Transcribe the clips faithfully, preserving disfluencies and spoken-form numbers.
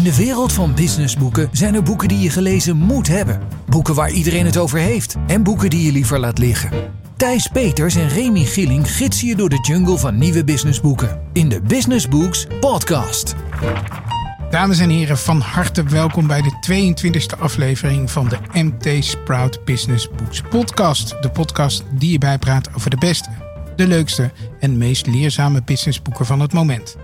In de wereld van businessboeken zijn er boeken die je gelezen moet hebben. Boeken waar iedereen het over heeft en boeken die je liever laat liggen. Thijs Peters en Remy Gieling gidsen je door de jungle van nieuwe businessboeken. In de Business Books podcast. Dames en heren, van harte welkom bij de tweeëntwintigste aflevering van de M T Sprout Business Books podcast. De podcast die je bijpraat over de beste, de leukste en meest leerzame businessboeken van het moment.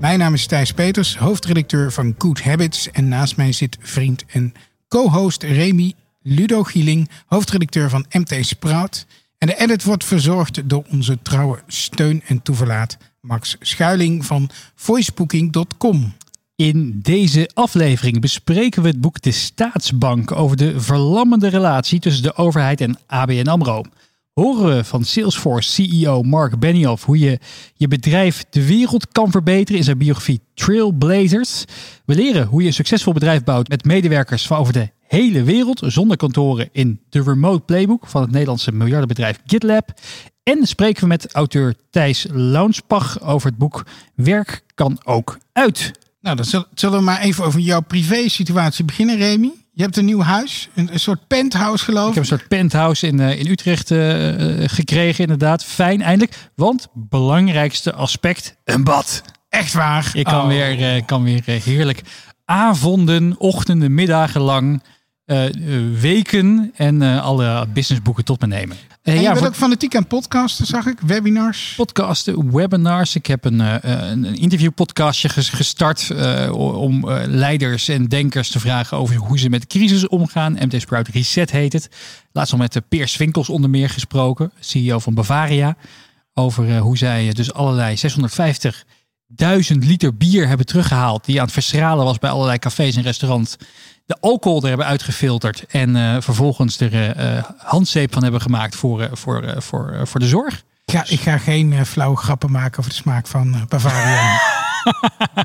Mijn naam is Thijs Peters, hoofdredacteur van Good Habits. En naast mij zit vriend en co-host Remy Ludo Gieling, hoofdredacteur van M T Sprout. En de edit wordt verzorgd door onze trouwe steun en toeverlaat Max Schuiling van voicebooking punt com. In deze aflevering bespreken we het boek De Staatsbank over de verlammende relatie tussen de overheid en A B N AMRO. Horen we van Salesforce C E O Mark Benioff hoe je je bedrijf de wereld kan verbeteren in zijn biografie Trailblazers. We leren hoe je een succesvol bedrijf bouwt met medewerkers van over de hele wereld zonder kantoren in de Remote Playbook van het Nederlandse miljardenbedrijf GitLab. En spreken we met auteur Thijs Lounspach over het boek Werk kan ook uit. Nou, dan zullen we maar even over jouw privé-situatie beginnen, Remy. Je hebt een nieuw huis, een, een soort penthouse geloof ik. Ik heb een soort penthouse in, uh, in Utrecht uh, gekregen, inderdaad. Fijn, eindelijk. Want belangrijkste aspect, een bad. Echt waar. Ik kan oh. weer, uh, kan weer uh, heerlijk avonden, ochtenden, middagen lang, uh, uh, weken en uh, alle businessboeken tot me nemen. Uh, en je ja, bent voor... ook fanatiek aan podcasten, zag ik. Webinars. Podcasten, webinars. Ik heb een, uh, een interviewpodcastje gestart uh, om uh, leiders en denkers te vragen over hoe ze met crisis omgaan. M T Sprout Reset heet het. Laatst al met uh, Peer Swinkels onder meer gesproken, C E O van Bavaria. Over uh, hoe zij uh, dus allerlei zeshonderdvijftigduizend liter bier hebben teruggehaald die aan het verschralen was bij allerlei cafés en restaurants. De alcohol er hebben uitgefilterd en uh, vervolgens er uh, handzeep van hebben gemaakt voor, uh, voor, uh, voor, uh, voor de zorg. Ja, ik ga geen uh, flauwe grappen maken over de smaak van uh, Bavaria.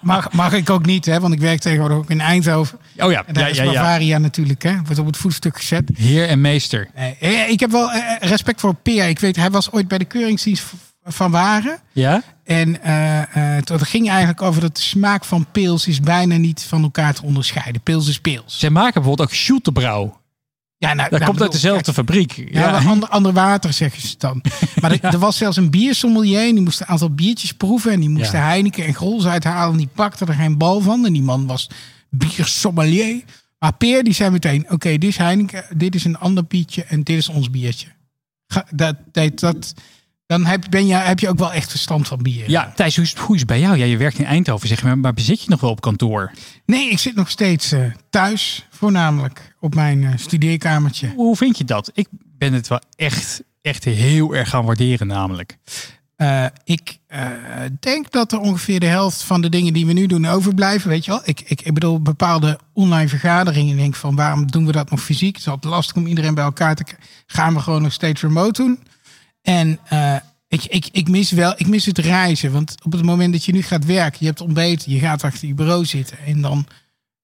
mag, mag ik ook niet, hè? Want ik werk tegenwoordig ook in Eindhoven. Oh ja, en daar ja, is ja, Bavaria ja. natuurlijk, hè? Wordt op het voetstuk gezet. Heer en meester. Uh, ik heb wel uh, respect voor Peer. Ik weet, hij was ooit bij de keuringsdienst van Waren. Ja. En uh, uh, het ging eigenlijk over dat de smaak van pils is bijna niet van elkaar te onderscheiden. Pils is pils. Zij maken bijvoorbeeld ook Schüttelbrouw. Ja, nou, dat nou, komt bedoel, uit dezelfde kijk, fabriek. Ja, ja. Ander, ander water zeggen ze dan. Maar ja. er, er was zelfs een biersommelier en die moest een aantal biertjes proeven. En die moest ja. de Heineken en Grols uithalen. En die pakte er geen bal van. En die man was biersommelier. Maar Peer, die zei meteen, oké, okay, dit is Heineken, dit is een ander biertje en dit is ons biertje. Dat... dat, dat Dan heb, ben je, heb je ook wel echt verstand van bier. Ja, Thijs, hoe is, hoe is het bij jou? Ja, je werkt in Eindhoven, zeg maar, maar zit je nog wel op kantoor? Nee, ik zit nog steeds uh, thuis, voornamelijk op mijn uh, studeerkamertje. Hoe vind je dat? Ik ben het wel echt, echt heel erg gaan waarderen namelijk. Uh, ik uh, denk dat er ongeveer de helft van de dingen die we nu doen overblijven. Weet je wel? Ik, ik, ik bedoel, bepaalde online vergaderingen. Denk van, waarom doen we dat nog fysiek? Het is altijd lastig om iedereen bij elkaar te krijgen. Gaan we gewoon nog steeds remote doen? En uh, ik, ik, ik mis wel, ik mis het reizen. Want op het moment dat je nu gaat werken, je hebt ontbeten, je gaat achter je bureau zitten. En dan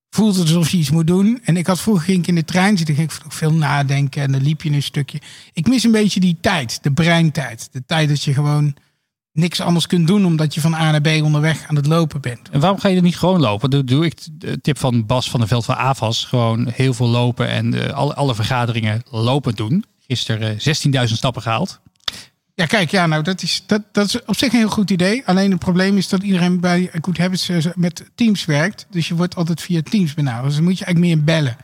voelt het alsof je iets moet doen. En ik had vroeger, ging ik in de trein zitten, ging ik veel nadenken. En dan liep je een stukje. Ik mis een beetje die tijd, de breintijd. De tijd dat je gewoon niks anders kunt doen, omdat je van A naar B onderweg aan het lopen bent. En waarom ga je er niet gewoon lopen? Dat doe ik de tip van Bas van der Veld van AVAS. Gewoon heel veel lopen en uh, alle, alle vergaderingen lopen doen. Gisteren uh, zestienduizend stappen gehaald. Ja, kijk, ja, nou, dat is, dat, dat is op zich een heel goed idee. Alleen het probleem is dat iedereen bij Good Habits met Teams werkt. Dus je wordt altijd via Teams benaderd. Dus dan moet je eigenlijk meer bellen.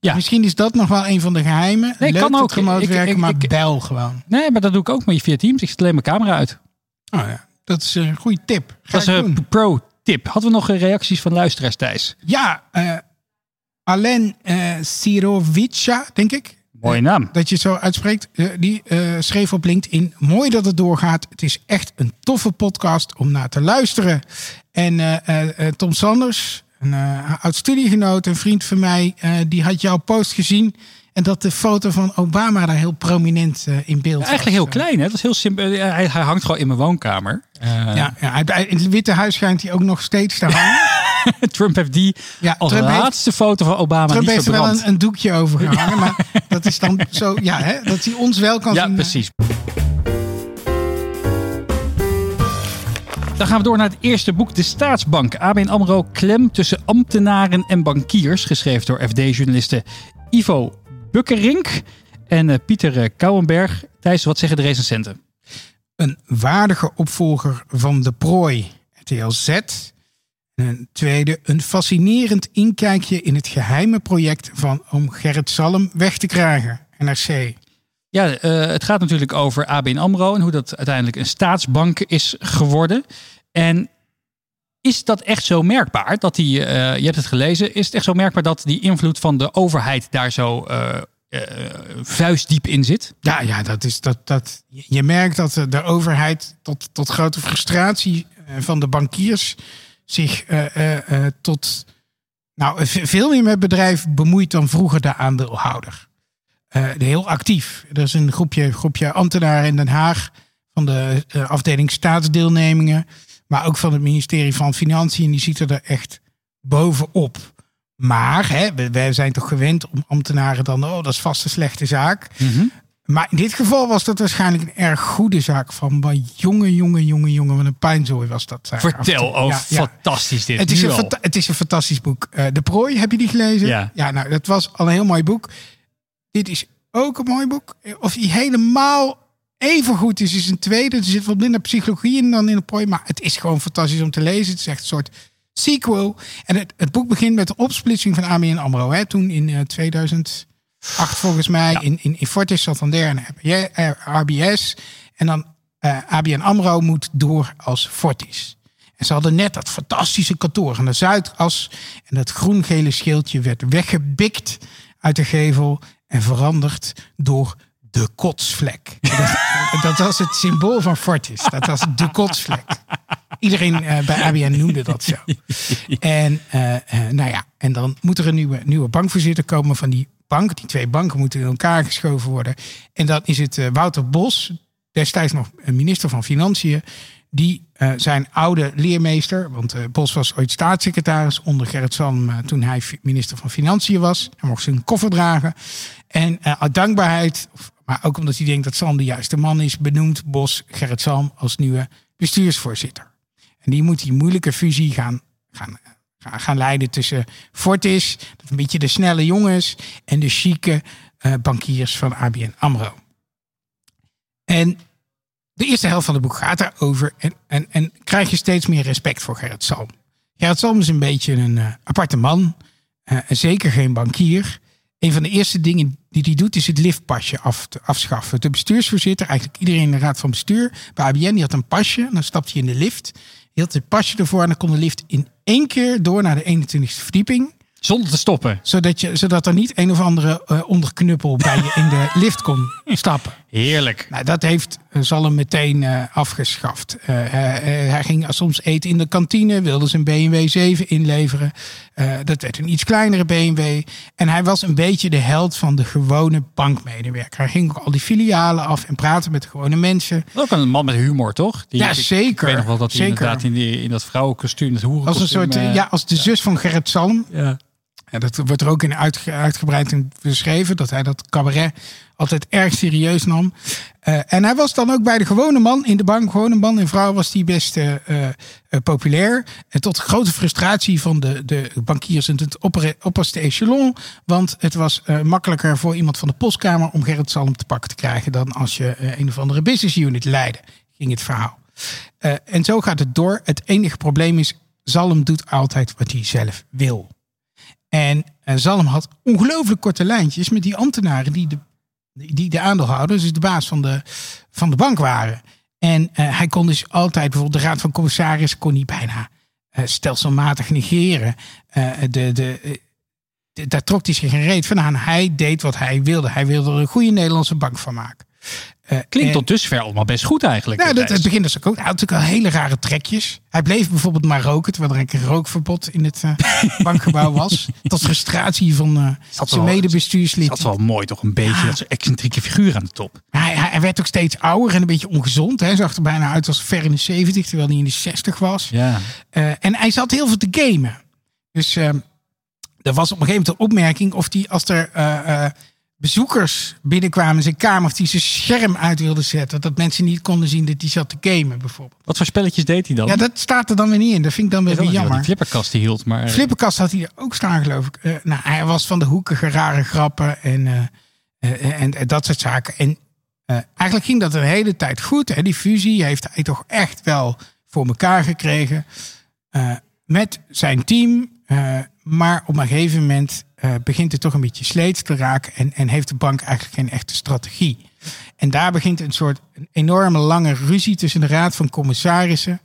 Ja. Misschien is dat nog wel een van de geheimen. Nee, leuk kan ook remote werken, maar ik, bel gewoon. Nee, maar dat doe ik ook maar via Teams. Ik zet alleen mijn camera uit. Oh ja, dat is een goede tip. Ga dat is een doen. Pro-tip. Hadden we nog reacties van luisteraars, Thijs? Ja, uh, Alain uh, Sirovica, denk ik. Mooie naam. Dat je het zo uitspreekt. Die uh, schreef op LinkedIn. Mooi dat het doorgaat. Het is echt een toffe podcast om naar te luisteren. En uh, uh, Tom Sanders, een uh, oud-studiegenoot, een vriend van mij, uh, die had jouw post gezien. En dat de foto van Obama daar heel prominent uh, in beeld ja, eigenlijk was. Heel klein, hè? Dat is heel simpel. Hij, hij hangt gewoon in mijn woonkamer. Uh... Ja, ja, in het Witte Huis schijnt hij ook nog steeds te hangen. Trump heeft die ja, als Trump laatste heeft, foto van Obama Trump niet verbrand. Trump heeft er wel een, een doekje over gehangen. Ja. Maar dat is dan zo, ja, hè, dat hij ons wel kan ja, zien. Ja, precies. Dan gaan we door naar het eerste boek, De Staatsbank. A B N AMRO, klem tussen ambtenaren en bankiers. Geschreven door F D-journalisten Ivo Bukkerink en Pieter Kouwenberg. Thijs, wat zeggen de recensenten? Een waardige opvolger van De Prooi, R T L Z. En tweede, een fascinerend inkijkje in het geheime project van om Gerrit Zalm weg te krijgen, N R C. Ja, uh, het gaat natuurlijk over A B N AMRO en hoe dat uiteindelijk een staatsbank is geworden. En is dat echt zo merkbaar dat die, uh, je hebt het gelezen, is het echt zo merkbaar dat die invloed van de overheid daar zo uh, uh, vuistdiep in zit? Ja, ja dat is, dat, dat, je merkt dat de overheid tot, tot grote frustratie van de bankiers zich uh, uh, uh, tot nou, veel meer met bedrijf bemoeit dan vroeger de aandeelhouder. Uh, heel actief. Er is een groepje, groepje ambtenaren in Den Haag van de uh, afdeling staatsdeelnemingen, maar ook van het ministerie van Financiën. En die zitten er echt bovenop. Maar hè, we, we zijn toch gewend om ambtenaren dan, oh, dat is vast een slechte zaak. Mm-hmm. Maar in dit geval was dat waarschijnlijk een erg goede zaak. Van maar jonge, jonge, jonge, jonge, wat een pijnzooi was dat. Vertel, oh, ja, fantastisch ja. dit. Het is, een, het is een fantastisch boek. Uh, De Prooi, heb je die gelezen? Ja. ja, nou, dat was al een heel mooi boek. Dit is ook een mooi boek. Of die helemaal even goed is, is een tweede. Er zit wat minder psychologie in dan in De Prooi. Maar het is gewoon fantastisch om te lezen. Het is echt een soort sequel. En het, het boek begint met de opsplitsing van A B N AMRO. Hè? Toen in uh, tweeduizend... Acht volgens mij, ja. in, in, in Fortis, Santander en R B S. En dan uh, A B N AMRO moet door als Fortis. En ze hadden net dat fantastische kantoor aan de Zuidas. En dat groen-gele schildje werd weggebikt uit de gevel en veranderd door de kotsvlek. dat, dat was het symbool van Fortis. Dat was de kotsvlek. Iedereen uh, bij A B N noemde dat zo. En, uh, uh, nou ja, en dan moet er een nieuwe, nieuwe bankvoorzitter komen van die bank. Die twee banken moeten in elkaar geschoven worden. En dan is het uh, Wouter Bos, destijds nog minister van Financiën, die uh, zijn oude leermeester, want uh, Bos was ooit staatssecretaris onder Gerrit Zalm uh, toen hij minister van Financiën was. Hij mocht zijn koffer dragen. En uh, uit dankbaarheid, of, maar ook omdat hij denkt dat Zalm de juiste man is, benoemt Bos Gerrit Zalm als nieuwe bestuursvoorzitter. En die moet die moeilijke fusie gaan gaan gaan leiden tussen Fortis, een beetje de snelle jongens, en de chique uh, bankiers van A B N AMRO. En de eerste helft van het boek gaat daarover. En, en, en krijg je steeds meer respect voor Gerrit Zalm. Gerrit Zalm is een beetje een uh, aparte man. Uh, zeker geen bankier. Een van de eerste dingen die hij doet is het liftpasje af te, afschaffen. De bestuursvoorzitter, eigenlijk iedereen in de raad van bestuur bij A B N, die had een pasje. Dan stapte hij in de lift. Hij had het pasje ervoor en dan kon de lift in één keer door naar de eenentwintigste verdieping. Zonder te stoppen. Zodat, je, zodat er niet een of andere uh, onderknuppel bij je in de lift kon stappen. Heerlijk. Nou, dat heeft Zalm meteen uh, afgeschaft. Uh, uh, uh, hij ging soms eten in de kantine, wilde zijn B M W zeven inleveren. Uh, dat werd een iets kleinere B M W. En hij was een beetje de held van de gewone bankmedewerker. Hij ging ook al die filialen af en praatte met de gewone mensen. Ook een man met humor, toch? Die, ja, ik, zeker. Ik weet nog wel dat hij inderdaad in, die, in dat vrouwenkostuum, dat hoerenkostuum, als een soort, uh, ja, als de ja. zus van Gerrit Zalm. Ja. En dat wordt er ook in uitge- uitgebreid in beschreven. Dat hij dat cabaret altijd erg serieus nam. Uh, en hij was dan ook bij de gewone man in de bank. Gewone man en vrouw was die best uh, uh, populair. En tot grote frustratie van de, de bankiers in het opper- opperste echelon. Want het was uh, makkelijker voor iemand van de postkamer om Gerrit Zalm te pakken te krijgen dan als je uh, een of andere business unit leidde. Ging het verhaal. Uh, en zo gaat het door. Het enige probleem is, Zalm doet altijd wat hij zelf wil. En Zalm had ongelooflijk korte lijntjes met die ambtenaren die de, die de aandeelhouders, dus de baas van de, van de bank waren. En uh, hij kon dus altijd, bijvoorbeeld de raad van commissarissen kon hij bijna uh, stelselmatig negeren. Uh, de, de, de, daar trok hij zich geen reet van aan. Hij deed wat hij wilde. Hij wilde er een goede Nederlandse bank van maken. Uh, Klinkt en, tot dusver allemaal best goed eigenlijk. Nou, dat, het begin was ook. Hij had natuurlijk al hele rare trekjes. Hij bleef bijvoorbeeld maar roken, terwijl er een rookverbod in het uh, bankgebouw was. Tot frustratie van uh, zijn medebestuurslid. Dat is wel mooi, toch? Een beetje, ja. Dat is een excentrieke figuur aan de top. Hij, hij, hij werd ook steeds ouder en een beetje ongezond. Hij zag er bijna uit als ver in de zeventig, terwijl hij in de zestig was. Ja. Uh, en hij zat heel veel te gamen. Dus uh, er was op een gegeven moment de opmerking of hij, als er Uh, uh, bezoekers binnenkwamen zijn kamer of die zijn scherm uit wilden zetten. Dat mensen niet konden zien dat die zat te gamen bijvoorbeeld. Wat voor spelletjes deed hij dan? Ja, dat staat er dan weer niet in. Dat vind ik dan weer, weer jammer. Die flipperkast die hield maar... Flipperkast had hij er ook staan, geloof ik. Uh, nou, hij was van de hoekige rare grappen en, uh, uh, en uh, dat soort zaken. En uh, eigenlijk ging dat een hele tijd goed. Hè? Die fusie heeft hij toch echt wel voor elkaar gekregen. Uh, met zijn team. Uh, maar op een gegeven moment... Uh, begint het toch een beetje sleets te raken... En, en heeft de bank eigenlijk geen echte strategie. En daar begint een soort een enorme lange ruzie... tussen de raad van commissarissen...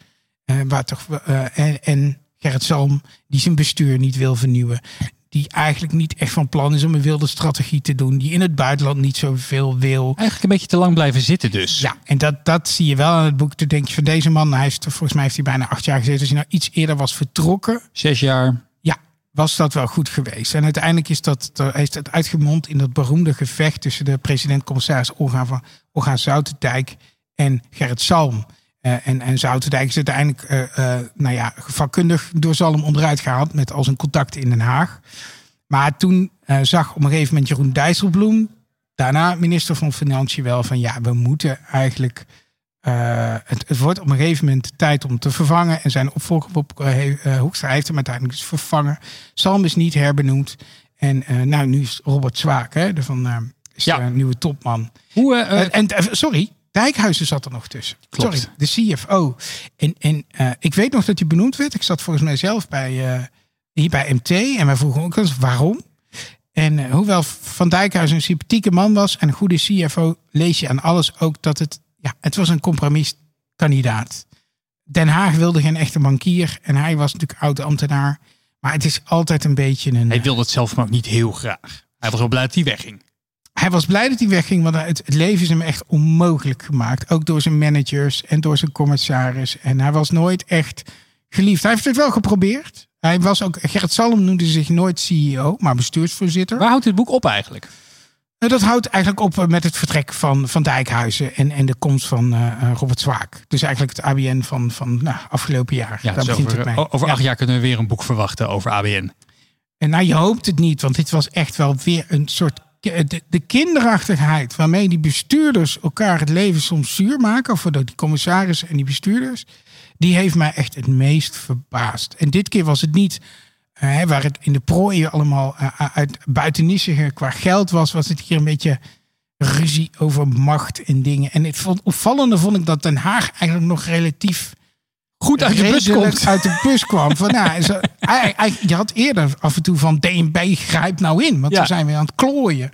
Uh, waar toch, uh, en, en Gerrit Zalm, die zijn bestuur niet wil vernieuwen... die eigenlijk niet echt van plan is om een wilde strategie te doen... die in het buitenland niet zoveel wil. Eigenlijk een beetje te lang blijven zitten dus. Ja, en dat, dat zie je wel aan het boek. Toen denk je van deze man, hij heeft, volgens mij heeft hij bijna acht jaar gezeten... als hij nou iets eerder was vertrokken... Zes jaar... was dat wel goed geweest. En uiteindelijk is dat, heeft het uitgemond in dat beroemde gevecht... tussen de president-commissaris Olga, Olga Zoutendijk en Gerrit Zalm. Uh, en, en Zoutendijk is uiteindelijk uh, uh, nou ja, vakkundig door Zalm onderuit gehaald... met al zijn contacten in Den Haag. Maar toen uh, zag op een gegeven moment Jeroen Dijsselbloem... daarna minister van Financiën wel van... ja, we moeten eigenlijk... Uh, het, het wordt op een gegeven moment tijd om te vervangen. En zijn opvolger op uh, uh, Hoekstra heeft hem uiteindelijk dus vervangen. Zalm is niet herbenoemd. En uh, nou, nu is Robert Zwaak, hè, de van, uh, is ja. de nieuwe topman. Hoe, uh, uh, en, uh, sorry, Dijkhuizen zat er nog tussen. Klopt. Sorry, de C F O. En, en uh, ik weet nog dat hij benoemd werd. Ik zat volgens mij zelf bij, uh, hier bij M T. En wij vroegen ook eens waarom. En uh, hoewel Van Dijkhuizen een sympathieke man was... en een goede C F O, lees je aan alles ook dat het... Ja, het was een compromiskandidaat. Den Haag wilde geen echte bankier. En hij was natuurlijk oud-ambtenaar. Maar het is altijd een beetje een... Hij wilde het zelf maar ook niet heel graag. Hij was wel blij dat hij wegging. Hij was blij dat hij wegging. Want het, het leven is hem echt onmogelijk gemaakt. Ook door zijn managers en door zijn commissaris. En hij was nooit echt geliefd. Hij heeft het wel geprobeerd. Hij was ook... Gerrit Zalm noemde zich nooit C E O, maar bestuursvoorzitter. Waar houdt dit boek op eigenlijk? Dat houdt eigenlijk op met het vertrek van, van Dijkhuizen en, en de komst van uh, Robert Zwaak. Dus eigenlijk het A B N van, van nou, afgelopen jaar. Ja, dus over over ja. acht jaar kunnen we weer een boek verwachten over A B N. En nou, je hoopt het niet, want dit was echt wel weer een soort... De, de kinderachtigheid waarmee die bestuurders elkaar het leven soms zuur maken... of die commissarissen en die bestuurders, die heeft mij echt het meest verbaasd. En dit keer was het niet... Uh, waar het in de prooi allemaal uh, uit buitennissige qua geld was... was het hier een beetje ruzie over macht en dingen. En het vond, opvallende vond ik dat Den Haag eigenlijk nog relatief... goed uit de bus komt. Uit de bus kwam. Van, nou, zo, hij, hij, je had eerder af en toe van D N B grijp nou in. Want ja. we zijn weer aan het klooien.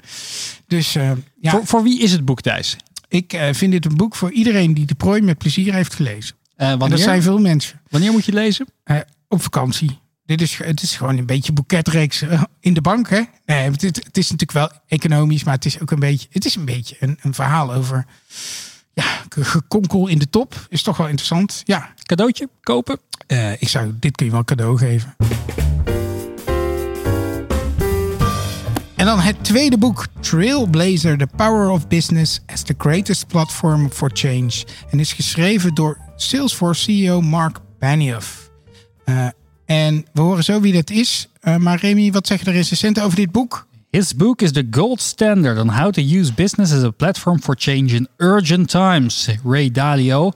Dus, uh, ja. voor, voor wie is het boek, Thijs? Ik uh, vind dit een boek voor iedereen die de prooi met plezier heeft gelezen. Uh, wanneer? En dat zijn veel mensen. Wanneer moet je lezen? Uh, op vakantie. Dit is, het is gewoon een beetje boeketreeks in de bank. Hè? Nee, het, het is natuurlijk wel economisch, maar het is ook een beetje, het is een, beetje een, een verhaal over ja, gekonkel in de top. Is toch wel interessant. Ja. Cadeautje kopen? Uh, ik zou, dit kun je wel cadeau geven. En dan het tweede boek, Trailblazer, The Power of Business as the Greatest Platform for Change. En is geschreven door Salesforce C E O Mark Benioff. Uh, En we horen zo wie dat is. Uh, maar Remy, wat zeggen de recensenten over dit boek? His book is the gold standard on how to use business as a platform for change in urgent times. Ray Dalio,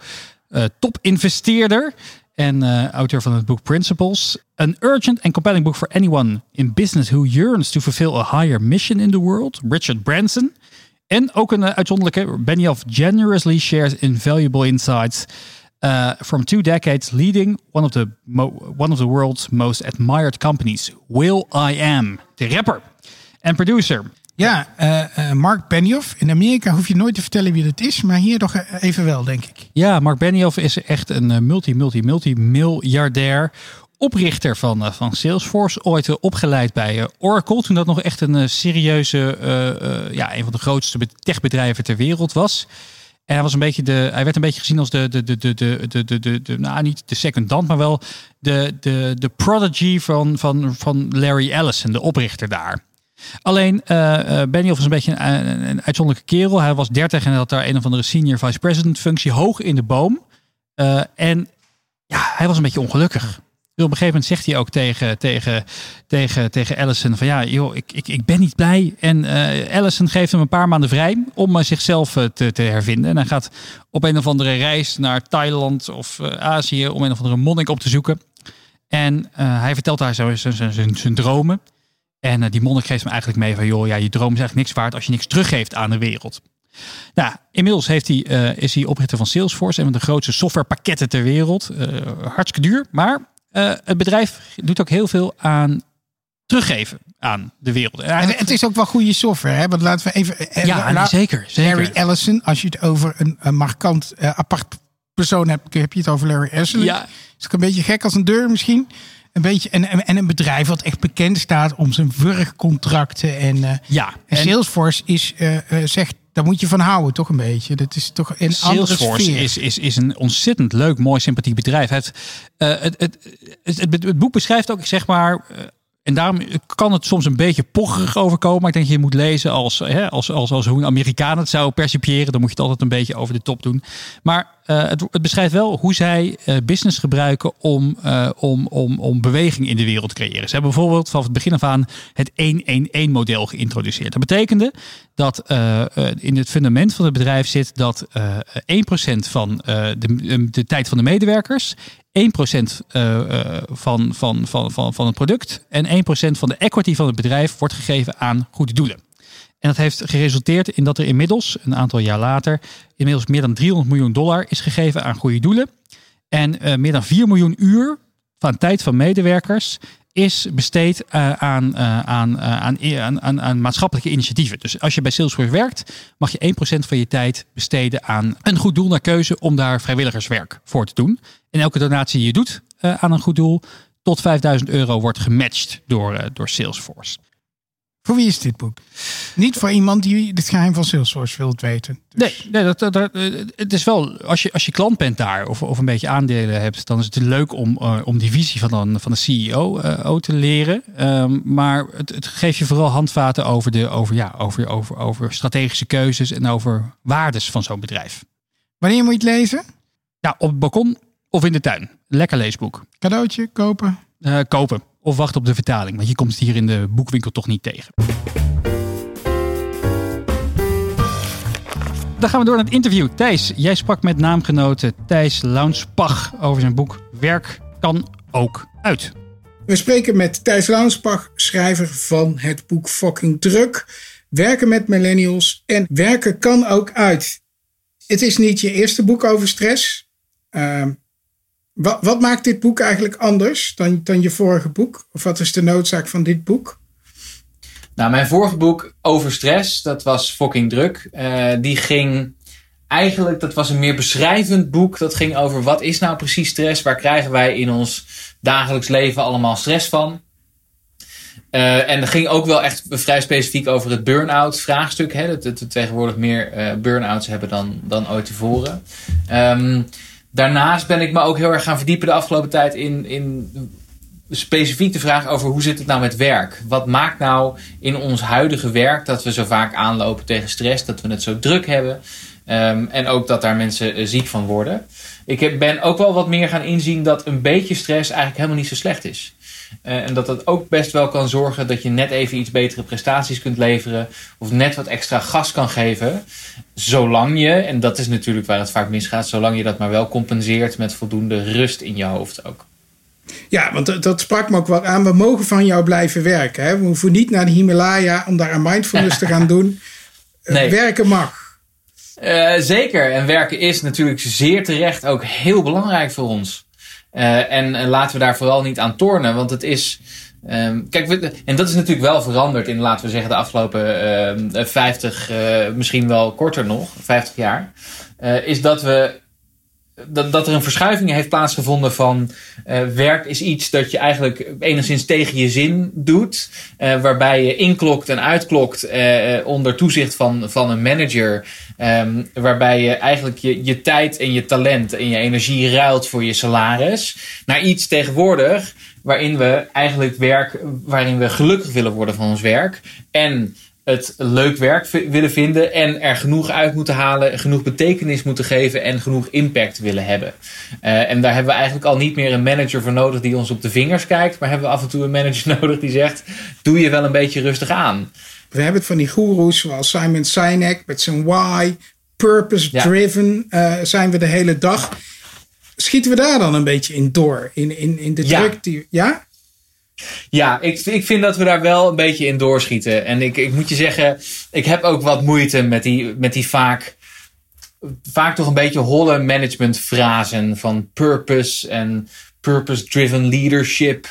uh, topinvesteerder en uh, auteur van het boek Principles. An urgent and compelling book for anyone in business who yearns to fulfill a higher mission in the world. Richard Branson. En ook een uh, uitzonderlijke, Benioff generously shares invaluable insights... Uh, from two decades leading one of the mo- one of the world's most admired companies, Will.i.am, de rapper en producer. Ja, uh, uh, Mark Benioff. In Amerika hoef je nooit te vertellen wie dat is, maar hier toch even wel, denk ik. Ja, Mark Benioff is echt een multi, multi, multi miljardair. Oprichter van, uh, van Salesforce, ooit uh, opgeleid bij uh, Oracle, toen dat nog echt een uh, serieuze, uh, uh, ja, een van de grootste techbedrijven ter wereld was. En hij was een beetje de, hij werd een beetje gezien als de, de, de, de, de, de, de, de nou niet de secondant, maar wel de, de, de prodigy van, van, van Larry Ellison, de oprichter daar. Alleen uh, Benioff was een beetje een, een, een uitzonderlijke kerel. Hij was dertig en had daar een of andere senior vice president functie hoog in de boom. Uh, en ja, hij was een beetje ongelukkig. Op een gegeven moment zegt hij ook tegen, tegen, tegen, tegen Ellison van ja, joh, ik, ik, ik ben niet blij. En uh, Ellison geeft hem een paar maanden vrij om uh, zichzelf uh, te, te hervinden. En hij gaat op een of andere reis naar Thailand of uh, Azië om een of andere monnik op te zoeken. En uh, hij vertelt daar zijn, zijn, zijn, zijn dromen. En uh, die monnik geeft hem eigenlijk mee van joh, ja, je droom is eigenlijk niks waard als je niks teruggeeft aan de wereld. Nou, inmiddels heeft hij, uh, is hij oprichter van Salesforce, een van de grootste softwarepakketten ter wereld. Uh, hartstikke duur, maar Uh, het bedrijf doet ook heel veel aan teruggeven aan de wereld. En het is ook wel goede software, hè? Want laten we even. Ja, la, zeker, zeker. Larry Ellison, als je het over een, een markant, uh, apart persoon hebt, heb je het over Larry Ellison. Ja. Is het een beetje gek als een deur misschien? Een beetje en, en, en een bedrijf wat echt bekend staat om zijn wurgcontracten en. Uh, ja. En, en Salesforce is uh, uh, zegt. Daar moet je van houden, toch een beetje. Dat is toch een Salesforce andere sfeer. Is, is, is een ontzettend leuk, mooi, sympathiek bedrijf. Het, uh, het, het, het, het, het boek beschrijft ook, zeg maar... Uh, en daarom kan het soms een beetje pocherig overkomen. Maar ik denk dat je moet lezen als, hè, als, als, als hoe een Amerikaan het zou percipiëren. Dan moet je het altijd een beetje over de top doen. Maar uh, het, het beschrijft wel hoe zij uh, business gebruiken om, uh, om, om, om beweging in de wereld te creëren. Ze hebben bijvoorbeeld vanaf het begin af aan het één één één model geïntroduceerd. Dat betekende dat uh, in het fundament van het bedrijf zit dat uh, één procent van uh, de, de tijd van de medewerkers... één procent van, van, van, van, van het product en één procent van de equity van het bedrijf wordt gegeven aan goede doelen. En dat heeft geresulteerd in dat er inmiddels, een aantal jaar later, inmiddels meer dan driehonderd miljoen dollar is gegeven aan goede doelen. En uh, meer dan vier miljoen uur van tijd van medewerkers is besteed uh, aan, uh, aan, uh, aan, uh, aan, aan, aan maatschappelijke initiatieven. Dus als je bij Salesforce werkt, mag je één procent van je tijd besteden aan een goed doel naar keuze om daar vrijwilligerswerk voor te doen. En elke donatie die je doet uh, aan een goed doel tot vijfduizend euro wordt gematcht door, uh, door Salesforce. Voor wie is dit boek? Niet voor iemand die het geheim van Salesforce wilt weten. Dus. Nee, nee dat, dat, dat, het is wel, als je, als je klant bent daar of, of een beetje aandelen hebt, dan is het leuk om, uh, om die visie van, dan, van de C E O uh, te leren. Um, maar het, het geeft je vooral handvaten over, de, over, ja, over, over, over strategische keuzes en over waardes van zo'n bedrijf. Wanneer moet je het lezen? Ja, op het balkon of in de tuin. Lekker leesboek. Cadeautje, kopen? Uh, kopen. Of wacht op de vertaling, want je komt het hier in de boekwinkel toch niet tegen. Dan gaan we door naar het interview. Thijs, jij sprak met naamgenoten Thijs Lounspach over zijn boek Werk kan ook uit. We spreken met Thijs Lounspach, schrijver van het boek Fucking Druk. Werken met millennials en werken kan ook uit. Het is niet je eerste boek over stress. Uh, Wat, wat maakt dit boek eigenlijk anders dan, dan je vorige boek? Of wat is de noodzaak van dit boek? Nou, mijn vorige boek over stress, dat was Fucking Druk. Uh, die ging eigenlijk, dat was een meer beschrijvend boek. Dat ging over wat is nou precies stress? Waar krijgen wij in ons dagelijks leven allemaal stress van? Uh, en dat ging ook wel echt vrij specifiek over het burn-out vraagstuk. Hè? Dat, dat we tegenwoordig meer uh, burn-outs hebben dan, dan ooit tevoren. Um, Daarnaast ben ik me ook heel erg gaan verdiepen de afgelopen tijd in, in specifiek de vraag over hoe zit het nou met werk? Wat maakt nou in ons huidige werk dat we zo vaak aanlopen tegen stress, dat we het zo druk hebben um, en ook dat daar mensen ziek van worden. Ik heb, ben ook wel wat meer gaan inzien dat een beetje stress eigenlijk helemaal niet zo slecht is. Uh, en dat dat ook best wel kan zorgen dat je net even iets betere prestaties kunt leveren. Of net wat extra gas kan geven. Zolang je, en dat is natuurlijk waar het vaak misgaat. Zolang je dat maar wel compenseert met voldoende rust in je hoofd ook. Ja, want dat, dat sprak me ook wel aan. We mogen van jou blijven werken. Hè? We hoeven niet naar de Himalaya om daar aan mindfulness te gaan doen. Nee. Werken mag. Uh, zeker. En werken is natuurlijk zeer terecht ook heel belangrijk voor ons. Uh, en, en laten we daar vooral niet aan tornen. Want het is... Um, kijk, we, en dat is natuurlijk wel veranderd in, laten we zeggen, de afgelopen uh, vijftig, uh, misschien wel korter nog, vijftig jaar. Uh, is dat we... Dat, dat er een verschuiving heeft plaatsgevonden van uh, werk is iets dat je eigenlijk enigszins tegen je zin doet. Uh, waarbij je inklokt en uitklokt uh, onder toezicht van, van een manager. Um, waarbij je eigenlijk je, je tijd en je talent en je energie ruilt voor je salaris. Naar iets tegenwoordig waarin we eigenlijk werk, waarin we gelukkig willen worden van ons werk. En het leuk werk v- willen vinden en er genoeg uit moeten halen, genoeg betekenis moeten geven en genoeg impact willen hebben. Uh, en daar hebben we eigenlijk al niet meer een manager voor nodig die ons op de vingers kijkt, maar hebben we af en toe een manager nodig die zegt, doe je wel een beetje rustig aan. We hebben het van die goeroes zoals Simon Sinek met zijn why, purpose-driven ja. uh, zijn we de hele dag. Schieten we daar dan een beetje in door? In, in, in de druk ja. die... Ja? Ja, ik, ik vind dat we daar wel een beetje in doorschieten. En ik, ik moet je zeggen, ik heb ook wat moeite met die, met die vaak, vaak toch een beetje holle managementfrasen van purpose en purpose-driven leadership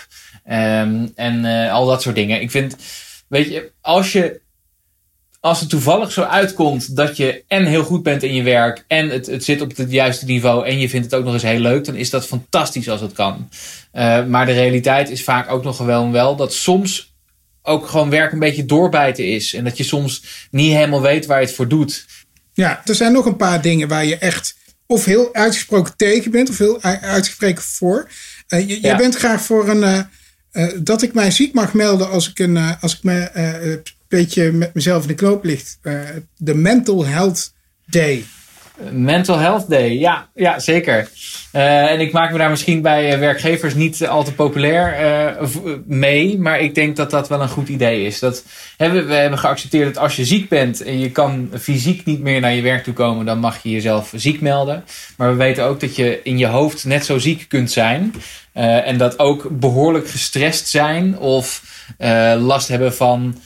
um, en uh, al dat soort dingen. Ik vind, weet je, als je... Als het toevallig zo uitkomt dat je en heel goed bent in je werk en het, het zit op het juiste niveau en je vindt het ook nog eens heel leuk, dan is dat fantastisch als het kan. Uh, maar de realiteit is vaak ook nog gewoon wel dat soms ook gewoon werk een beetje doorbijten is. En dat je soms niet helemaal weet waar je het voor doet. Ja, er zijn nog een paar dingen waar je echt of heel uitgesproken tegen bent of heel uitgesproken voor. Uh, j- ja. Jij bent graag voor een... Uh, uh, dat ik mij ziek mag melden als ik, een, uh, als ik me... Uh, beetje met mezelf in de knoop ligt. De uh, Mental Health Day. Mental Health Day, ja, ja zeker. Uh, en ik maak me daar misschien bij werkgevers niet al te populair uh, mee. Maar ik denk dat dat wel een goed idee is. Dat, hè, we, we hebben geaccepteerd dat als je ziek bent en je kan fysiek niet meer naar je werk toe komen, dan mag je jezelf ziek melden. Maar we weten ook dat je in je hoofd net zo ziek kunt zijn. Uh, en dat ook behoorlijk gestrest zijn of uh, last hebben van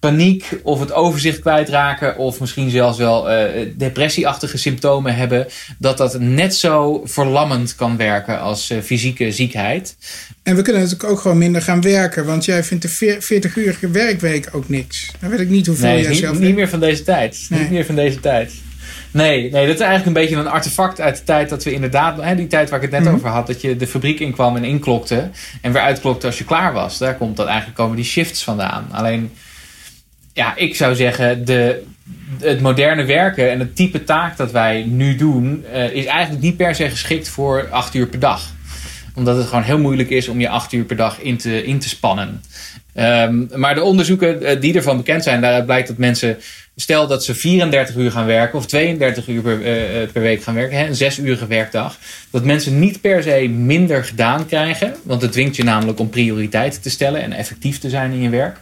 paniek of het overzicht kwijtraken of misschien zelfs wel uh, depressieachtige symptomen hebben, dat dat net zo verlammend kan werken als uh, fysieke ziekheid. En we kunnen natuurlijk ook gewoon minder gaan werken, want jij vindt de veertig-urige werkweek ook niks. Dan weet ik niet hoeveel nee, jij niet, zelf... Nee, niet meer van deze tijd. Nee. Niet meer van deze tijd. Nee, nee, dat is eigenlijk een beetje een artefact uit de tijd dat we inderdaad... Hè, die tijd waar ik het net mm-hmm. over had, dat je de fabriek inkwam en inklokte en weer uitklokte als je klaar was. Daar komt dat eigenlijk komen die shifts vandaan. Alleen... Ja, ik zou zeggen, de, het moderne werken en het type taak dat wij nu doen, uh, is eigenlijk niet per se geschikt voor acht uur per dag. Omdat het gewoon heel moeilijk is om je acht uur per dag in te, in te spannen. Um, maar de onderzoeken die ervan bekend zijn, daaruit blijkt dat mensen, stel dat ze vierendertig uur gaan werken of tweeëndertig uur per, uh, per week gaan werken, hè, een zesurige werkdag, dat mensen niet per se minder gedaan krijgen. Want het dwingt je namelijk om prioriteiten te stellen en effectief te zijn in je werk.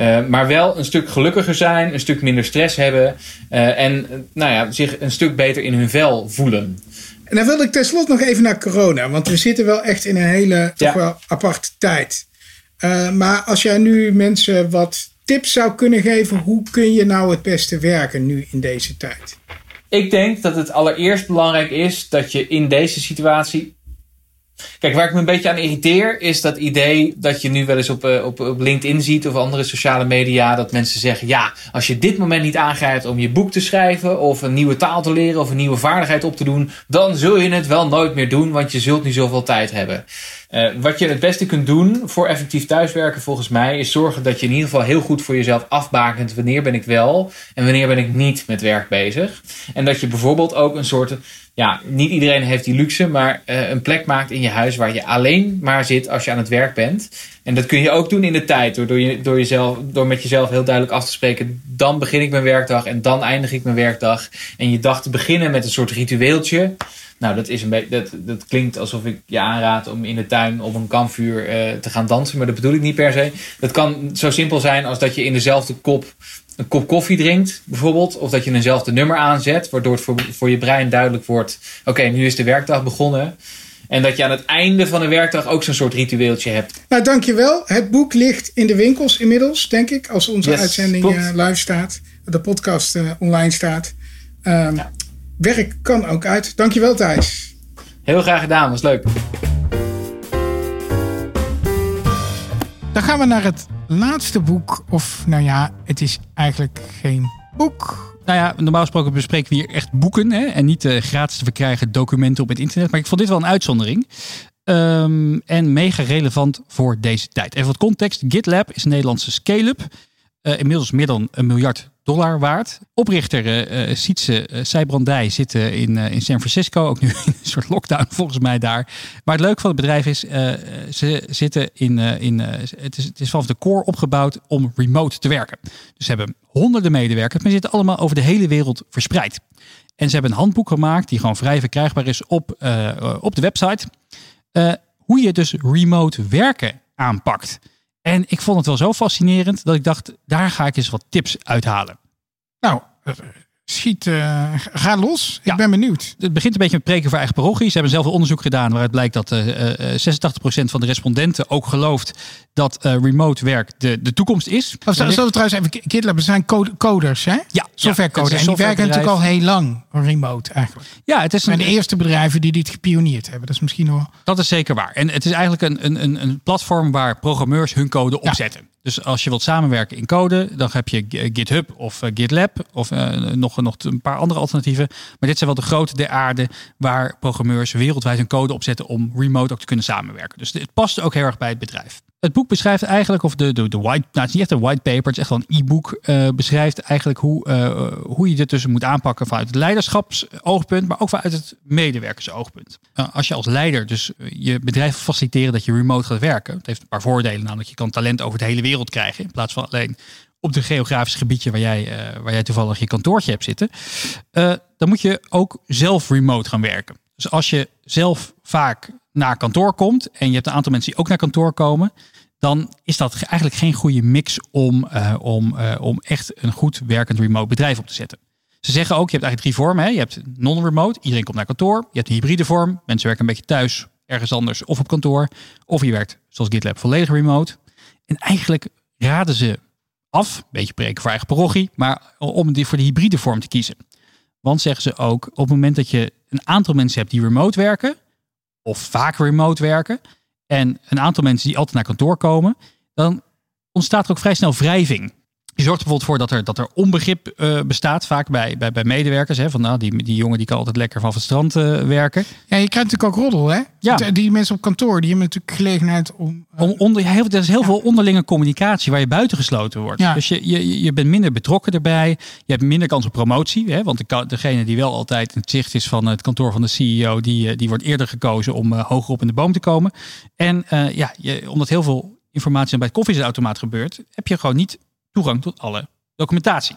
Uh, maar wel een stuk gelukkiger zijn, een stuk minder stress hebben uh, en uh, nou ja, zich een stuk beter in hun vel voelen. En dan wil ik tenslotte nog even naar corona, want we zitten wel echt in een hele toch ja. wel aparte tijd. Uh, maar als jij nu mensen wat tips zou kunnen geven, hoe kun je nou het beste werken nu in deze tijd? Ik denk dat het allereerst belangrijk is dat je in deze situatie... Kijk, waar ik me een beetje aan irriteer is dat idee dat je nu wel eens op, op, op LinkedIn ziet of andere sociale media dat mensen zeggen, ja, als je dit moment niet aangrijpt om je boek te schrijven of een nieuwe taal te leren of een nieuwe vaardigheid op te doen, dan zul je het wel nooit meer doen, want je zult nu zoveel tijd hebben. Uh, wat je het beste kunt doen voor effectief thuiswerken volgens mij is zorgen dat je in ieder geval heel goed voor jezelf afbakent wanneer ben ik wel en wanneer ben ik niet met werk bezig. En dat je bijvoorbeeld ook een soort, ja, niet iedereen heeft die luxe, maar uh, een plek maakt in je huis waar je alleen maar zit als je aan het werk bent. En dat kun je ook doen in de tijd door, door, je, door, jezelf, door met jezelf heel duidelijk af te spreken, dan begin ik mijn werkdag en dan eindig ik mijn werkdag. En je dag te beginnen met een soort ritueeltje. Nou, dat, is een be- dat, dat klinkt alsof ik je aanraad om in de tuin op een kampvuur uh, te gaan dansen. Maar dat bedoel ik niet per se. Dat kan zo simpel zijn als dat je in dezelfde kop een kop koffie drinkt, bijvoorbeeld. Of dat je eenzelfde nummer aanzet, waardoor het voor, voor je brein duidelijk wordt, oké, okay, nu is de werkdag begonnen. En dat je aan het einde van de werkdag ook zo'n soort ritueeltje hebt. Nou, dankjewel. Het boek ligt in de winkels inmiddels, denk ik. Als onze yes, uitzending uh, live staat. De podcast uh, online staat. Um, ja. Werk kan ook uit. Dankjewel, Thijs. Heel graag gedaan, was leuk. Dan gaan we naar het laatste boek. Of nou ja, het is eigenlijk geen boek. Nou ja, normaal gesproken bespreken we hier echt boeken. Hè? En niet uh, gratis te verkrijgen documenten op het internet. Maar ik vond dit wel een uitzondering. Um, en mega relevant voor deze tijd. Even wat context. GitLab is een Nederlandse scale-up. Uh, inmiddels meer dan een miljard dollar waard. Oprichter uh, Sytse Sijbrandij zit uh, in, uh, in San Francisco. Ook nu in een soort lockdown volgens mij daar. Maar het leuke van het bedrijf is, uh, ze zitten in, uh, in uh, het, is, het is vanaf de core opgebouwd om remote te werken. Dus ze hebben honderden medewerkers, maar zitten allemaal over de hele wereld verspreid. En ze hebben een handboek gemaakt die gewoon vrij verkrijgbaar is op, uh, op de website. Uh, hoe je dus remote werken aanpakt. En ik vond het wel zo fascinerend dat ik dacht, daar ga ik eens wat tips uithalen. Nou, schiet, uh, ga los. Ja. Ik ben benieuwd. Het begint een beetje met preken voor eigen parochie. Ze hebben zelf een onderzoek gedaan waaruit blijkt dat uh, uh, zesentachtig procent van de respondenten ook gelooft dat uh, remote werk de, de toekomst is. Of, zullen we trouwens even, GitLab, we zijn code, coders, hè? Ja. Softwarecoders. Ja, en die werken natuurlijk al heel lang remote eigenlijk. Ja, het is een, en de eerste bedrijven die dit gepioneerd hebben. Dat is misschien nog... Dat is zeker waar. En het is eigenlijk een, een, een platform waar programmeurs hun code opzetten. Ja. Dus als je wilt samenwerken in code, dan heb je GitHub of GitLab of uh, nog, nog een paar andere alternatieven. Maar dit zijn wel de grote der aarde waar programmeurs wereldwijd hun code opzetten om remote ook te kunnen samenwerken. Dus het past ook heel erg bij het bedrijf. Het boek beschrijft eigenlijk, of de, de, de white, nou het is niet echt een white paper, het is echt wel een e-book, uh, beschrijft eigenlijk hoe, uh, hoe je dit dus moet aanpakken vanuit het leiderschapsoogpunt, maar ook vanuit het medewerkersoogpunt. Uh, als je als leider dus je bedrijf faciliteren dat je remote gaat werken, dat heeft een paar voordelen, namelijk je kan talent over de hele wereld krijgen, in plaats van alleen op de geografische gebiedje waar jij, uh, waar jij toevallig je kantoortje hebt zitten, uh, dan moet je ook zelf remote gaan werken. Dus als je zelf vaak naar kantoor komt en je hebt een aantal mensen die ook naar kantoor komen, dan is dat eigenlijk geen goede mix om, uh, om, uh, om echt een goed werkend remote bedrijf op te zetten. Ze zeggen ook, je hebt eigenlijk drie vormen. Hè? Je hebt non-remote, iedereen komt naar kantoor. Je hebt een hybride vorm, mensen werken een beetje thuis, ergens anders of op kantoor. Of je werkt, zoals GitLab, volledig remote. En eigenlijk raden ze af, een beetje preken voor eigen parochie, maar om die voor de hybride vorm te kiezen. Want zeggen ze ook, op het moment dat je een aantal mensen hebt die remote werken, of vaak remote werken, en een aantal mensen die altijd naar kantoor komen, dan ontstaat er ook vrij snel wrijving. Je zorgt er bijvoorbeeld voor dat er, dat er onbegrip uh, bestaat, vaak bij, bij, bij medewerkers. Hè, van nou, die, die jongen die kan altijd lekker vanaf het strand uh, werken. Ja, je krijgt natuurlijk ook roddel, hè? Ja. Die, die mensen op kantoor, die hebben natuurlijk gelegenheid om... Uh, om onder, heel, er is heel ja. veel onderlinge communicatie waar je buitengesloten wordt. Ja. Dus je, je, je bent minder betrokken daarbij. Je hebt minder kans op promotie. Hè, want de, degene die wel altijd in het zicht is van het kantoor van de C E O, die, die wordt eerder gekozen om uh, hoger op in de boom te komen. En uh, ja, je, omdat heel veel informatie dan bij het koffiezetautomaat gebeurt, heb je gewoon niet toegang tot alle documentatie.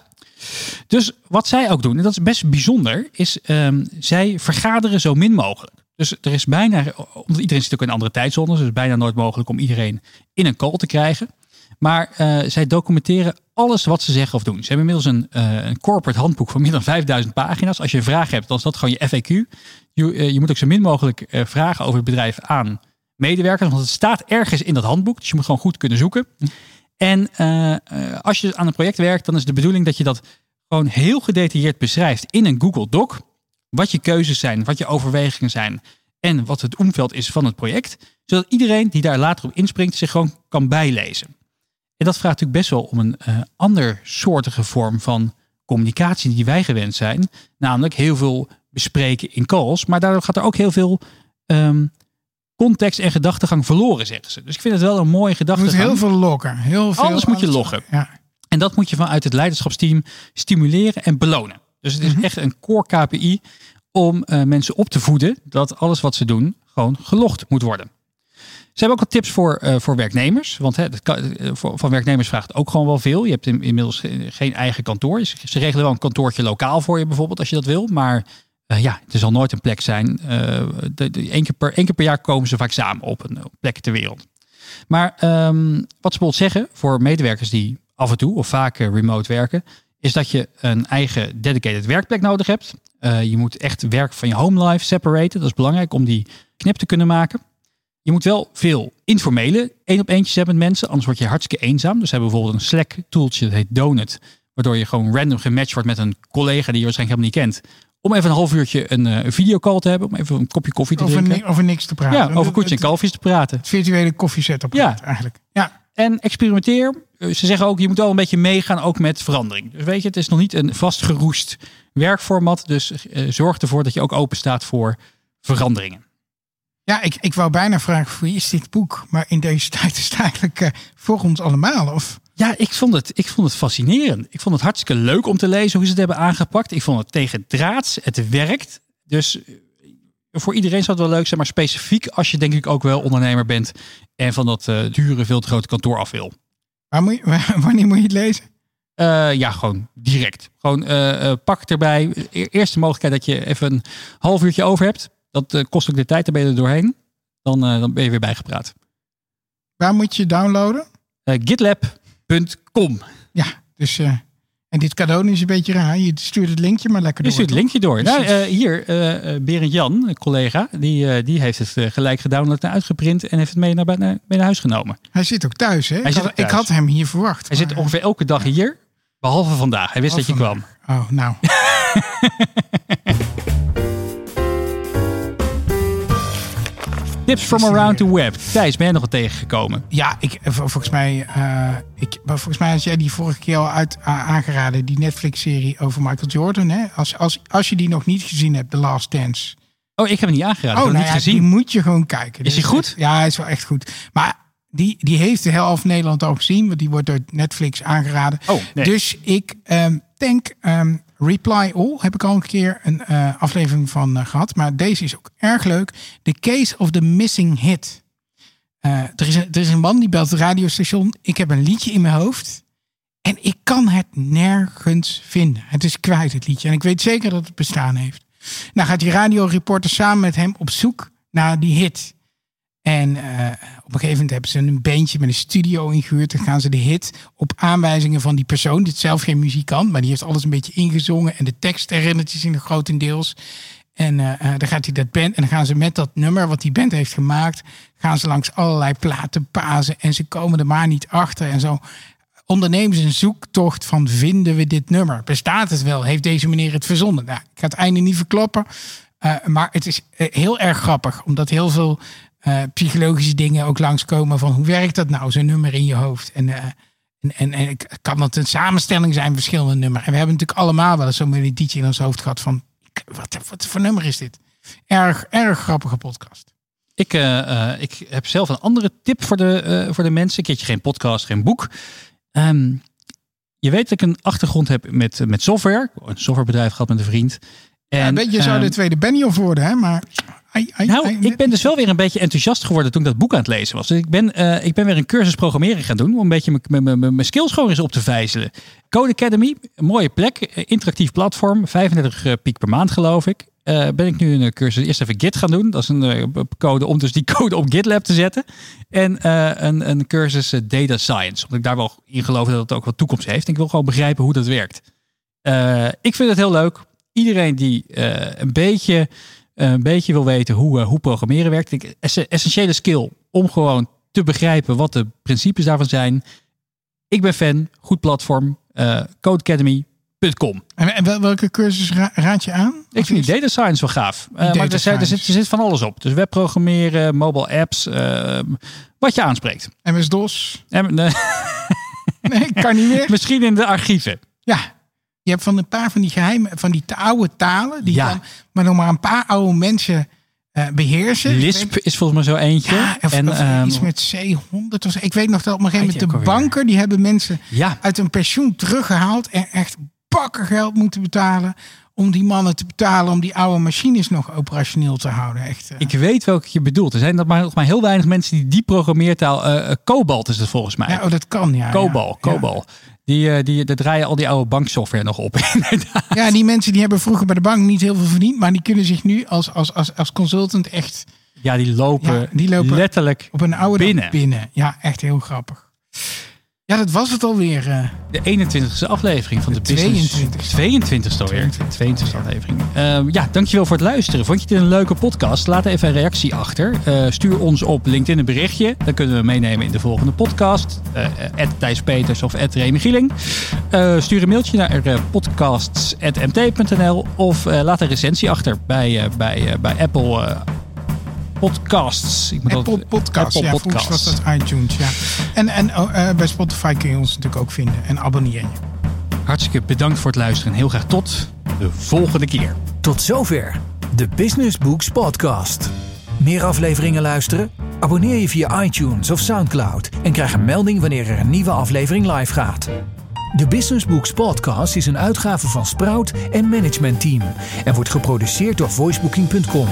Dus wat zij ook doen, en dat is best bijzonder, is um, zij vergaderen zo min mogelijk. Dus er is bijna, omdat iedereen zit ook in andere tijdzones, dus bijna nooit mogelijk om iedereen in een call te krijgen. Maar uh, zij documenteren alles wat ze zeggen of doen. Ze hebben inmiddels een, uh, een corporate handboek van meer dan vijfduizend pagina's. Als je een vraag hebt, dan is dat gewoon je F A Q. Je, uh, je moet ook zo min mogelijk uh, vragen over het bedrijf aan medewerkers, want het staat ergens in dat handboek, dus je moet gewoon goed kunnen zoeken. En uh, als je aan een project werkt, dan is de bedoeling dat je dat gewoon heel gedetailleerd beschrijft in een Google Doc. Wat je keuzes zijn, wat je overwegingen zijn en wat het omveld is van het project. Zodat iedereen die daar later op inspringt zich gewoon kan bijlezen. En dat vraagt natuurlijk best wel om een uh, andersoortige vorm van communicatie die wij gewend zijn. Namelijk heel veel bespreken in calls, maar daardoor gaat er ook heel veel... Um, context en gedachtegang verloren, zeggen ze. Dus ik vind het wel een mooie gedachtegang. Je moet heel veel loggen. Heel veel anders moet je loggen. Ja. En dat moet je vanuit het leiderschapsteam stimuleren en belonen. Dus het is mm-hmm. echt een core K P I om uh, mensen op te voeden dat alles wat ze doen gewoon gelogd moet worden. Ze hebben ook wat tips voor, uh, voor werknemers. Want hè, dat kan, uh, voor, van werknemers vraagt ook gewoon wel veel. Je hebt in, inmiddels geen eigen kantoor. Ze regelen wel een kantoortje lokaal voor je bijvoorbeeld als je dat wil. Maar... Uh, ja, het zal nooit een plek zijn. Uh, de, de, één, keer per, één keer per jaar komen ze vaak samen op een op plek ter wereld. Maar um, wat ze bijvoorbeeld zeggen voor medewerkers die af en toe of vaak remote werken, is dat je een eigen dedicated werkplek nodig hebt. Uh, je moet echt werk van je home life separaten. Dat is belangrijk om die knip te kunnen maken. Je moet wel veel informele één-op-eentjes hebben met mensen, anders word je hartstikke eenzaam. Dus ze hebben bijvoorbeeld een Slack-tooltje, dat heet Donut, waardoor je gewoon random gematcht wordt met een collega die je waarschijnlijk helemaal niet kent. Om even een half uurtje een, een videocall te hebben. Om even een kopje koffie te over drinken. Ni- over niks te praten. Ja, over koetjes en kalfjes te praten. Het virtuele koffiezetapparaat ja. eigenlijk. Ja. En experimenteer. Ze zeggen ook, je moet wel een beetje meegaan ook met verandering. Dus weet je, het is nog niet een vastgeroest werkformat. Dus uh, zorg ervoor dat je ook open staat voor veranderingen. Ja, ik, ik wou bijna vragen, voor wie is dit boek? Maar in deze tijd is het eigenlijk uh, voor ons allemaal. Of... Ja, ik vond, het, ik vond het fascinerend. Ik vond het hartstikke leuk om te lezen hoe ze het hebben aangepakt. Ik vond het tegendraads. Het werkt. Dus voor iedereen zou het wel leuk zijn. Maar specifiek als je denk ik ook wel ondernemer bent. En van dat uh, dure, veel te grote kantoor af wil. Maar moet je, wanneer moet je het lezen? Uh, ja, gewoon direct. Gewoon uh, uh, pak erbij. Eerst de mogelijkheid dat je even een half uurtje over hebt. Dat uh, kost ook de tijd, daar ben je er doorheen. Dan, uh, dan ben je weer bijgepraat. Waar moet je downloaden? Uh, GitLab punt com. Ja, dus... Uh, en dit cadeau is een beetje raar. Je stuurt het linkje maar lekker door. Je stuurt het linkje door. Nou, uh, hier, uh, Berend Jan, een collega, die, uh, die heeft het uh, gelijk gedownload en uitgeprint en heeft het mee naar, naar, mee naar huis genomen. Hij zit ook thuis, hè? Hij ik, zit had, thuis. Ik had hem hier verwacht. Hij maar... zit ongeveer elke dag hier, behalve vandaag. Hij wist behalve dat je vandaag. kwam. Oh, nou... Tips from around the web. Thijs, ben jij nog wat tegengekomen? Ja, ik, volgens mij, uh, ik, volgens mij had jij die vorige keer al uit, uh, aangeraden. Die Netflix-serie over Michael Jordan. Hè? Als, als, als je die nog niet gezien hebt, The Last Dance. Oh, ik heb hem niet aangeraden. Oh, ik heb nou, niet ja, gezien. Die moet je gewoon kijken. Is dus, hij goed? Ja, hij is wel echt goed. Maar die, die heeft de helft van Nederland al gezien. Want die wordt door Netflix aangeraden. Oh, nee. Dus ik um, denk... Um, Reply All heb ik al een keer een uh, aflevering van uh, gehad. Maar deze is ook erg leuk. The Case of the Missing Hit. Uh, er, is een, er is een man die belt het radiostation. Ik heb een liedje in mijn hoofd. En ik kan het nergens vinden. Het is kwijt, het liedje. En ik weet zeker dat het bestaan heeft. Nou gaat die radioreporter samen met hem op zoek naar die hit. En uh, op een gegeven moment hebben ze een bandje met een studio ingehuurd. Dan gaan ze de hit op aanwijzingen van die persoon. Die is zelf geen muzikant, maar die heeft alles een beetje ingezongen. En de tekst herinnert zich nog grotendeels. En uh, dan gaat hij dat band. En dan gaan ze met dat nummer wat die band heeft gemaakt. Gaan ze langs allerlei platenpazen. En ze komen er maar niet achter. En zo ondernemen ze een zoektocht van vinden we dit nummer? Bestaat het wel? Heeft deze meneer het verzonnen? Nou, ik ga het einde niet verklappen. Uh, maar het is uh, heel erg grappig. Omdat heel veel... Uh, psychologische dingen ook langskomen van hoe werkt dat nou, zo'n nummer in je hoofd. En, uh, en, en, en kan dat een samenstelling zijn, verschillende nummers. En we hebben natuurlijk allemaal wel eens zo'n melodietje in ons hoofd gehad van wat, wat voor nummer is dit? Erg, erg grappige podcast. Ik, uh, uh, ik heb zelf een andere tip voor de, uh, voor de mensen. Een keertje geen podcast, geen boek. Um, je weet dat ik een achtergrond heb met, met software. Een softwarebedrijf gehad met een vriend. En, ja, een beetje um, zou de tweede Benioff worden, hè? Maar... I, I, nou, I, ik ben dus wel weer een beetje enthousiast geworden toen ik dat boek aan het lezen was. Dus ik ben, uh, ik ben weer een cursus programmeren gaan doen om een beetje mijn skills gewoon eens op te vijzelen. Codecademy, een mooie plek, interactief platform, vijfendertig piek per maand geloof ik. Uh, ben ik nu een cursus eerst even Git gaan doen. Dat is een uh, code om dus die code op GitLab te zetten. En uh, een, een cursus uh, Data Science, omdat ik daar wel in geloof dat het ook wat toekomst heeft. En ik wil gewoon begrijpen hoe dat werkt. Uh, ik vind het heel leuk. Iedereen die uh, een beetje... een beetje wil weten hoe, uh, hoe programmeren werkt. Ik, essentiële skill om gewoon te begrijpen wat de principes daarvan zijn. Ik ben fan, goed platform, uh, codecademy punt com. En, en welke cursus ra- raad je aan? Ik vind die data science wel gaaf. Uh, maar er, er, er, zit, er zit van alles op. Dus webprogrammeren, mobile apps, uh, wat je aanspreekt. M S-DOS? En, uh, nee, ik kan niet meer. Misschien in de archieven. Ja. Je hebt van een paar van die geheime, van die oude talen, die ja. dan, maar nog maar een paar oude mensen uh, beheersen. Lisp is volgens mij zo eentje. Ja, of, en, of uh, iets met C honderd. Of, ik weet nog dat op een gegeven moment de banken, die hebben mensen ja. uit hun pensioen teruggehaald en echt bakken geld moeten betalen om die mannen te betalen om die oude machines nog operationeel te houden. Echt, uh. Ik weet welke je bedoelt. Er zijn nog maar, maar heel weinig mensen die die programmeertaal... Uh, Cobol is het volgens mij. Ja, oh, dat kan, ja. Cobol, ja. Cobol. Ja. Die, die, daar draaien al die oude banksoftware nog op. Inderdaad. Ja, die mensen die hebben vroeger bij de bank niet heel veel verdiend. Maar die kunnen zich nu als, als, als, als consultant echt... Ja, die lopen, ja, die lopen letterlijk op een oude binnen. binnen. Ja, echt heel grappig. Ja, dat was het alweer. Uh, de eenentwintigste aflevering van de, de tweeëntwintigste. tweeëntwintigste alweer. tweeëntwintigste aflevering. Uh, ja, dankjewel voor het luisteren. Vond je dit een leuke podcast? Laat even een reactie achter. Uh, stuur ons op LinkedIn een berichtje. Dan kunnen we meenemen in de volgende podcast. Uh, Thijs Peters of Remy Gieling. Uh, stuur een mailtje naar uh, podcasts at m t punt n l of uh, laat een recensie achter bij, uh, bij, uh, bij Apple uh, Podcasts. Ik moet Apple dat, Podcasts. Apple ja, Podcasts. Was dat iTunes, ja. En, en uh, bij Spotify kun je ons natuurlijk ook vinden. En abonneer je. Hartstikke bedankt voor het luisteren. Heel graag tot de volgende keer. Tot zover de Business Books Podcast. Meer afleveringen luisteren? Abonneer je via iTunes of Soundcloud en krijg een melding wanneer er een nieuwe aflevering live gaat. De Business Books Podcast is een uitgave van Sprout en Management Team en wordt geproduceerd door voicebooking punt com.